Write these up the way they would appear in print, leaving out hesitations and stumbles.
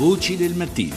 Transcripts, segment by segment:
Voci del mattino.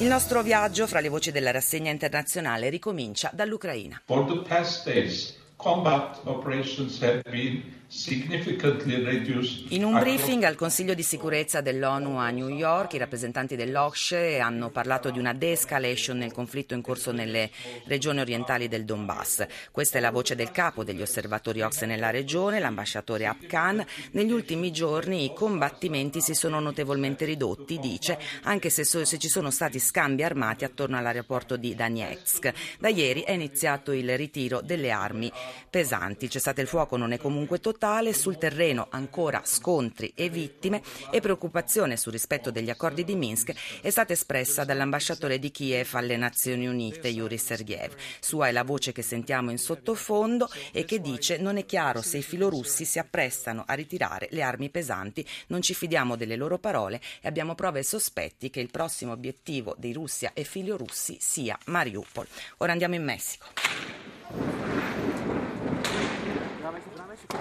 Il nostro viaggio fra le voci della rassegna internazionale ricomincia dall'Ucraina. For the past days, combat operations have been significantly reduced. In un briefing al Consiglio di sicurezza dell'ONU a New York, i rappresentanti dell'OSCE hanno parlato di una de-escalation nel conflitto in corso nelle regioni orientali del Donbass. Questa è la voce del capo degli osservatori OSCE nella regione, l'ambasciatore Abkan. Negli ultimi giorni i combattimenti si sono notevolmente ridotti, dice, anche se ci sono stati scambi armati attorno all'aeroporto di Donetsk. Da ieri è iniziato il ritiro delle armi pesanti. Il cessate il fuoco non è comunque totale, sul terreno ancora scontri e vittime, e preoccupazione sul rispetto degli accordi di Minsk è stata espressa dall'ambasciatore di Kiev alle Nazioni Unite, Yuri Sergeyev. Sua è la voce che sentiamo in sottofondo e che dice: non è chiaro se i filorussi si apprestano a ritirare le armi pesanti, non ci fidiamo delle loro parole e abbiamo prove e sospetti che il prossimo obiettivo di Russia e filorussi sia Mariupol. Ora andiamo in Messico.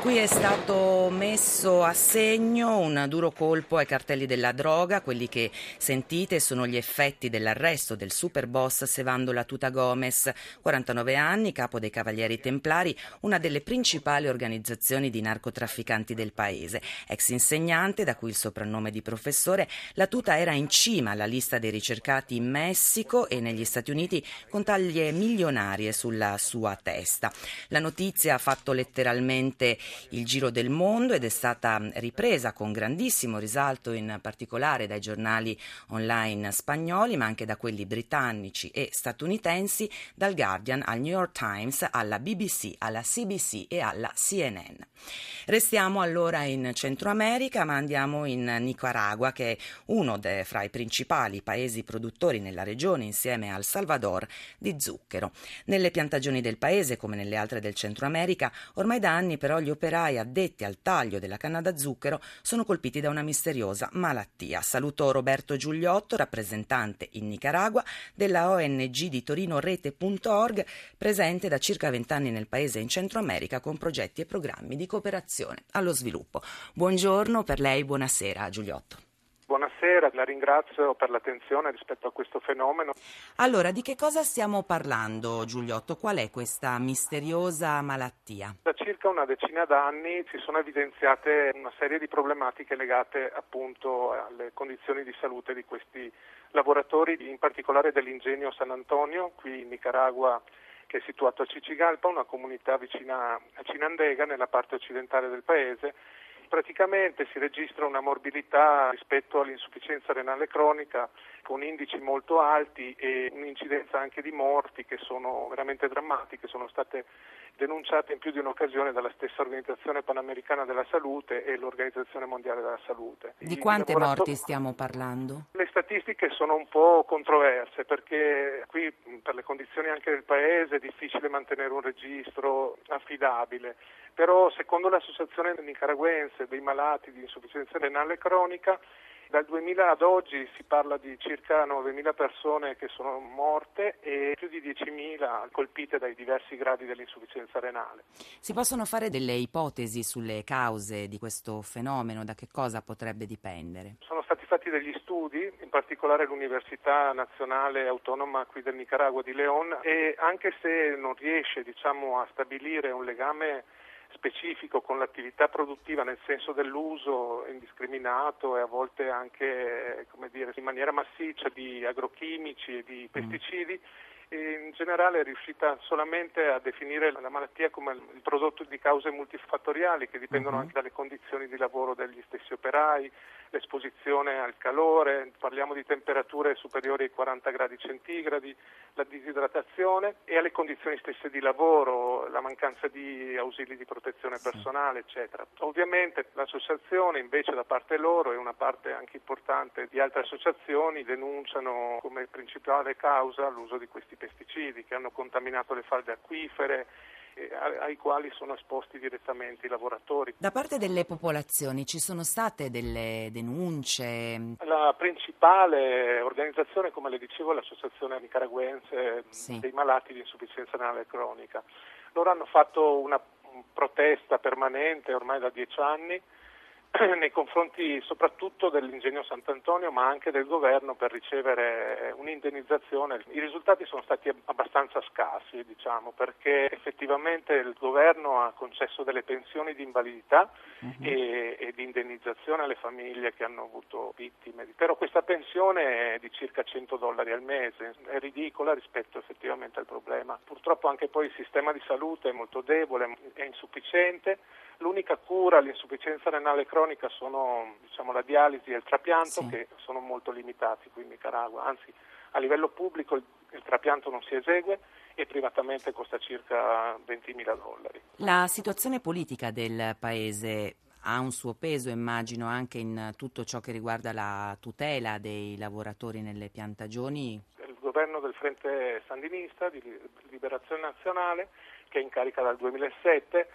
Qui è stato messo a segno un duro colpo ai cartelli della droga. Quelli che sentite sono gli effetti dell'arresto del super boss Sevando La Tuta Gomez, 49 anni, capo dei Cavalieri Templari, una delle principali organizzazioni di narcotrafficanti del paese. Ex insegnante, da cui il soprannome di professore, La Tuta era in cima alla lista dei ricercati in Messico e negli Stati Uniti con taglie milionarie sulla sua testa. La notizia ha fatto letteralmente il giro del mondo ed è stata ripresa con grandissimo risalto, in particolare dai giornali online spagnoli, ma anche da quelli britannici e statunitensi, dal Guardian al New York Times, alla BBC, alla CBC e alla CNN. Restiamo allora in Centro America, ma andiamo in Nicaragua, che è uno fra i principali paesi produttori nella regione, insieme al Salvador, di zucchero. Nelle piantagioni del paese, come nelle altre del Centro America, ormai da anni però gli operai addetti al taglio della canna da zucchero sono colpiti da una misteriosa malattia. Saluto Roberto Giuliotto, rappresentante in Nicaragua della ONG di Torino rete.org, presente da circa 20 anni nel paese e in Centro America con progetti e programmi di cooperazione allo sviluppo. Buongiorno per lei, buonasera Giuliotto. Buonasera, la ringrazio per l'attenzione rispetto a questo fenomeno. Allora, di che cosa stiamo parlando, Giuliotto? Qual è questa misteriosa malattia? Da circa una decina d'anni si sono evidenziate una serie di problematiche legate appunto alle condizioni di salute di questi lavoratori, in particolare dell'Ingegno San Antonio, qui in Nicaragua, che è situato a Chichigalpa, una comunità vicina a Chinandega, nella parte occidentale del paese. Praticamente si registra una morbilità rispetto all'insufficienza renale cronica, con indici molto alti e un'incidenza anche di morti che sono veramente drammatiche, sono state denunciate in più di un'occasione dalla stessa Organizzazione Panamericana della Salute e l'Organizzazione Mondiale della Salute. Di quante morti stiamo parlando? Le statistiche sono un po' controverse, perché qui per le condizioni anche del paese è difficile mantenere un registro affidabile, però secondo l'Associazione Nicaraguense dei Malati di Insufficienza Renale Cronica dal 2000 ad oggi si parla di circa 9.000 persone che sono morte e più di 10.000 colpite dai diversi gradi dell'insufficienza renale. Si possono fare delle ipotesi sulle cause di questo fenomeno? Da che cosa potrebbe dipendere? Sono stati fatti degli studi, in particolare l'Università Nazionale Autonoma qui del Nicaragua di León, e anche se non riesce, a stabilire un legame specifico con l'attività produttiva, nel senso dell'uso indiscriminato e a volte anche in maniera massiccia di agrochimici e di pesticidi, in generale è riuscita solamente a definire la malattia come il prodotto di cause multifattoriali che dipendono anche dalle condizioni di lavoro degli stessi operai, l'esposizione al calore, parliamo di temperature superiori ai 40 gradi centigradi, la disidratazione e alle condizioni stesse di lavoro, la mancanza di ausili di protezione personale, eccetera. Ovviamente l'associazione invece, da parte loro e una parte anche importante di altre associazioni, denunciano come principale causa l'uso di questi pesticidi che hanno contaminato le falde acquifere, ai quali sono esposti direttamente i lavoratori. Da parte delle popolazioni ci sono state delle denunce? La principale organizzazione, come le dicevo, è l'Associazione Nicaraguense dei Malati di Insufficienza Renale Cronica. Loro hanno fatto una protesta permanente ormai da 10 anni nei confronti soprattutto dell'Ingegno Sant'Antonio, ma anche del governo, per ricevere un'indennizzazione. I risultati sono stati abbastanza scarsi, diciamo, perché effettivamente il governo ha concesso delle pensioni di invalidità e di indennizzazione alle famiglie che hanno avuto vittime, però questa pensione è di circa $100 al mese, è ridicola rispetto effettivamente al problema. Purtroppo anche poi il sistema di salute è molto debole, è insufficiente. L'unica cura, l'insufficienza renale cronica, sono la dialisi e il trapianto, che sono molto limitati qui in Nicaragua. Anzi, a livello pubblico il trapianto non si esegue e privatamente costa circa $20.000. La situazione politica del paese ha un suo peso, immagino, anche in tutto ciò che riguarda la tutela dei lavoratori nelle piantagioni. Il governo del Frente Sandinista di Liberazione Nazionale, che è in carica dal 2007,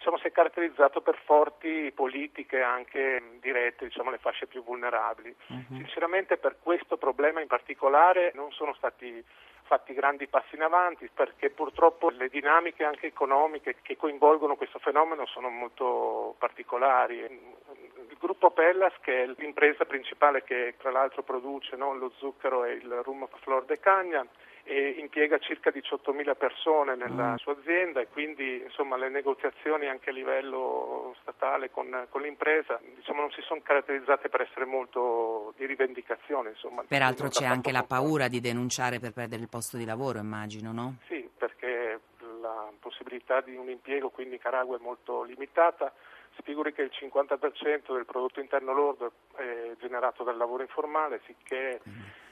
si è caratterizzato per forti politiche anche dirette, alle fasce più vulnerabili. Sinceramente per questo problema in particolare non sono stati fatti grandi passi in avanti, perché purtroppo le dinamiche anche economiche che coinvolgono questo fenomeno sono molto particolari. Il gruppo Pellas, che è l'impresa principale che tra l'altro produce lo zucchero e il rum Flor de Cagna, e impiega circa 18.000 persone nella sua azienda, e quindi le negoziazioni anche a livello statale con l'impresa non si sono caratterizzate per essere molto di rivendicazione. Peraltro c'è anche la paura di denunciare per perdere il posto di lavoro, immagino, no? Sì, perché la possibilità di un impiego qui in Nicaragua è molto limitata. Si figuri che il 50% del prodotto interno lordo è generato dal lavoro informale, sicché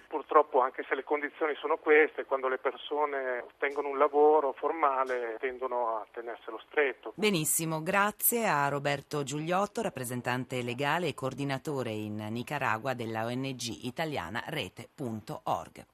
purtroppo anche se le condizioni sono queste, quando le persone ottengono un lavoro formale tendono a tenerselo stretto. Benissimo, grazie a Roberto Giuliotto, rappresentante legale e coordinatore in Nicaragua della ONG italiana rete.org.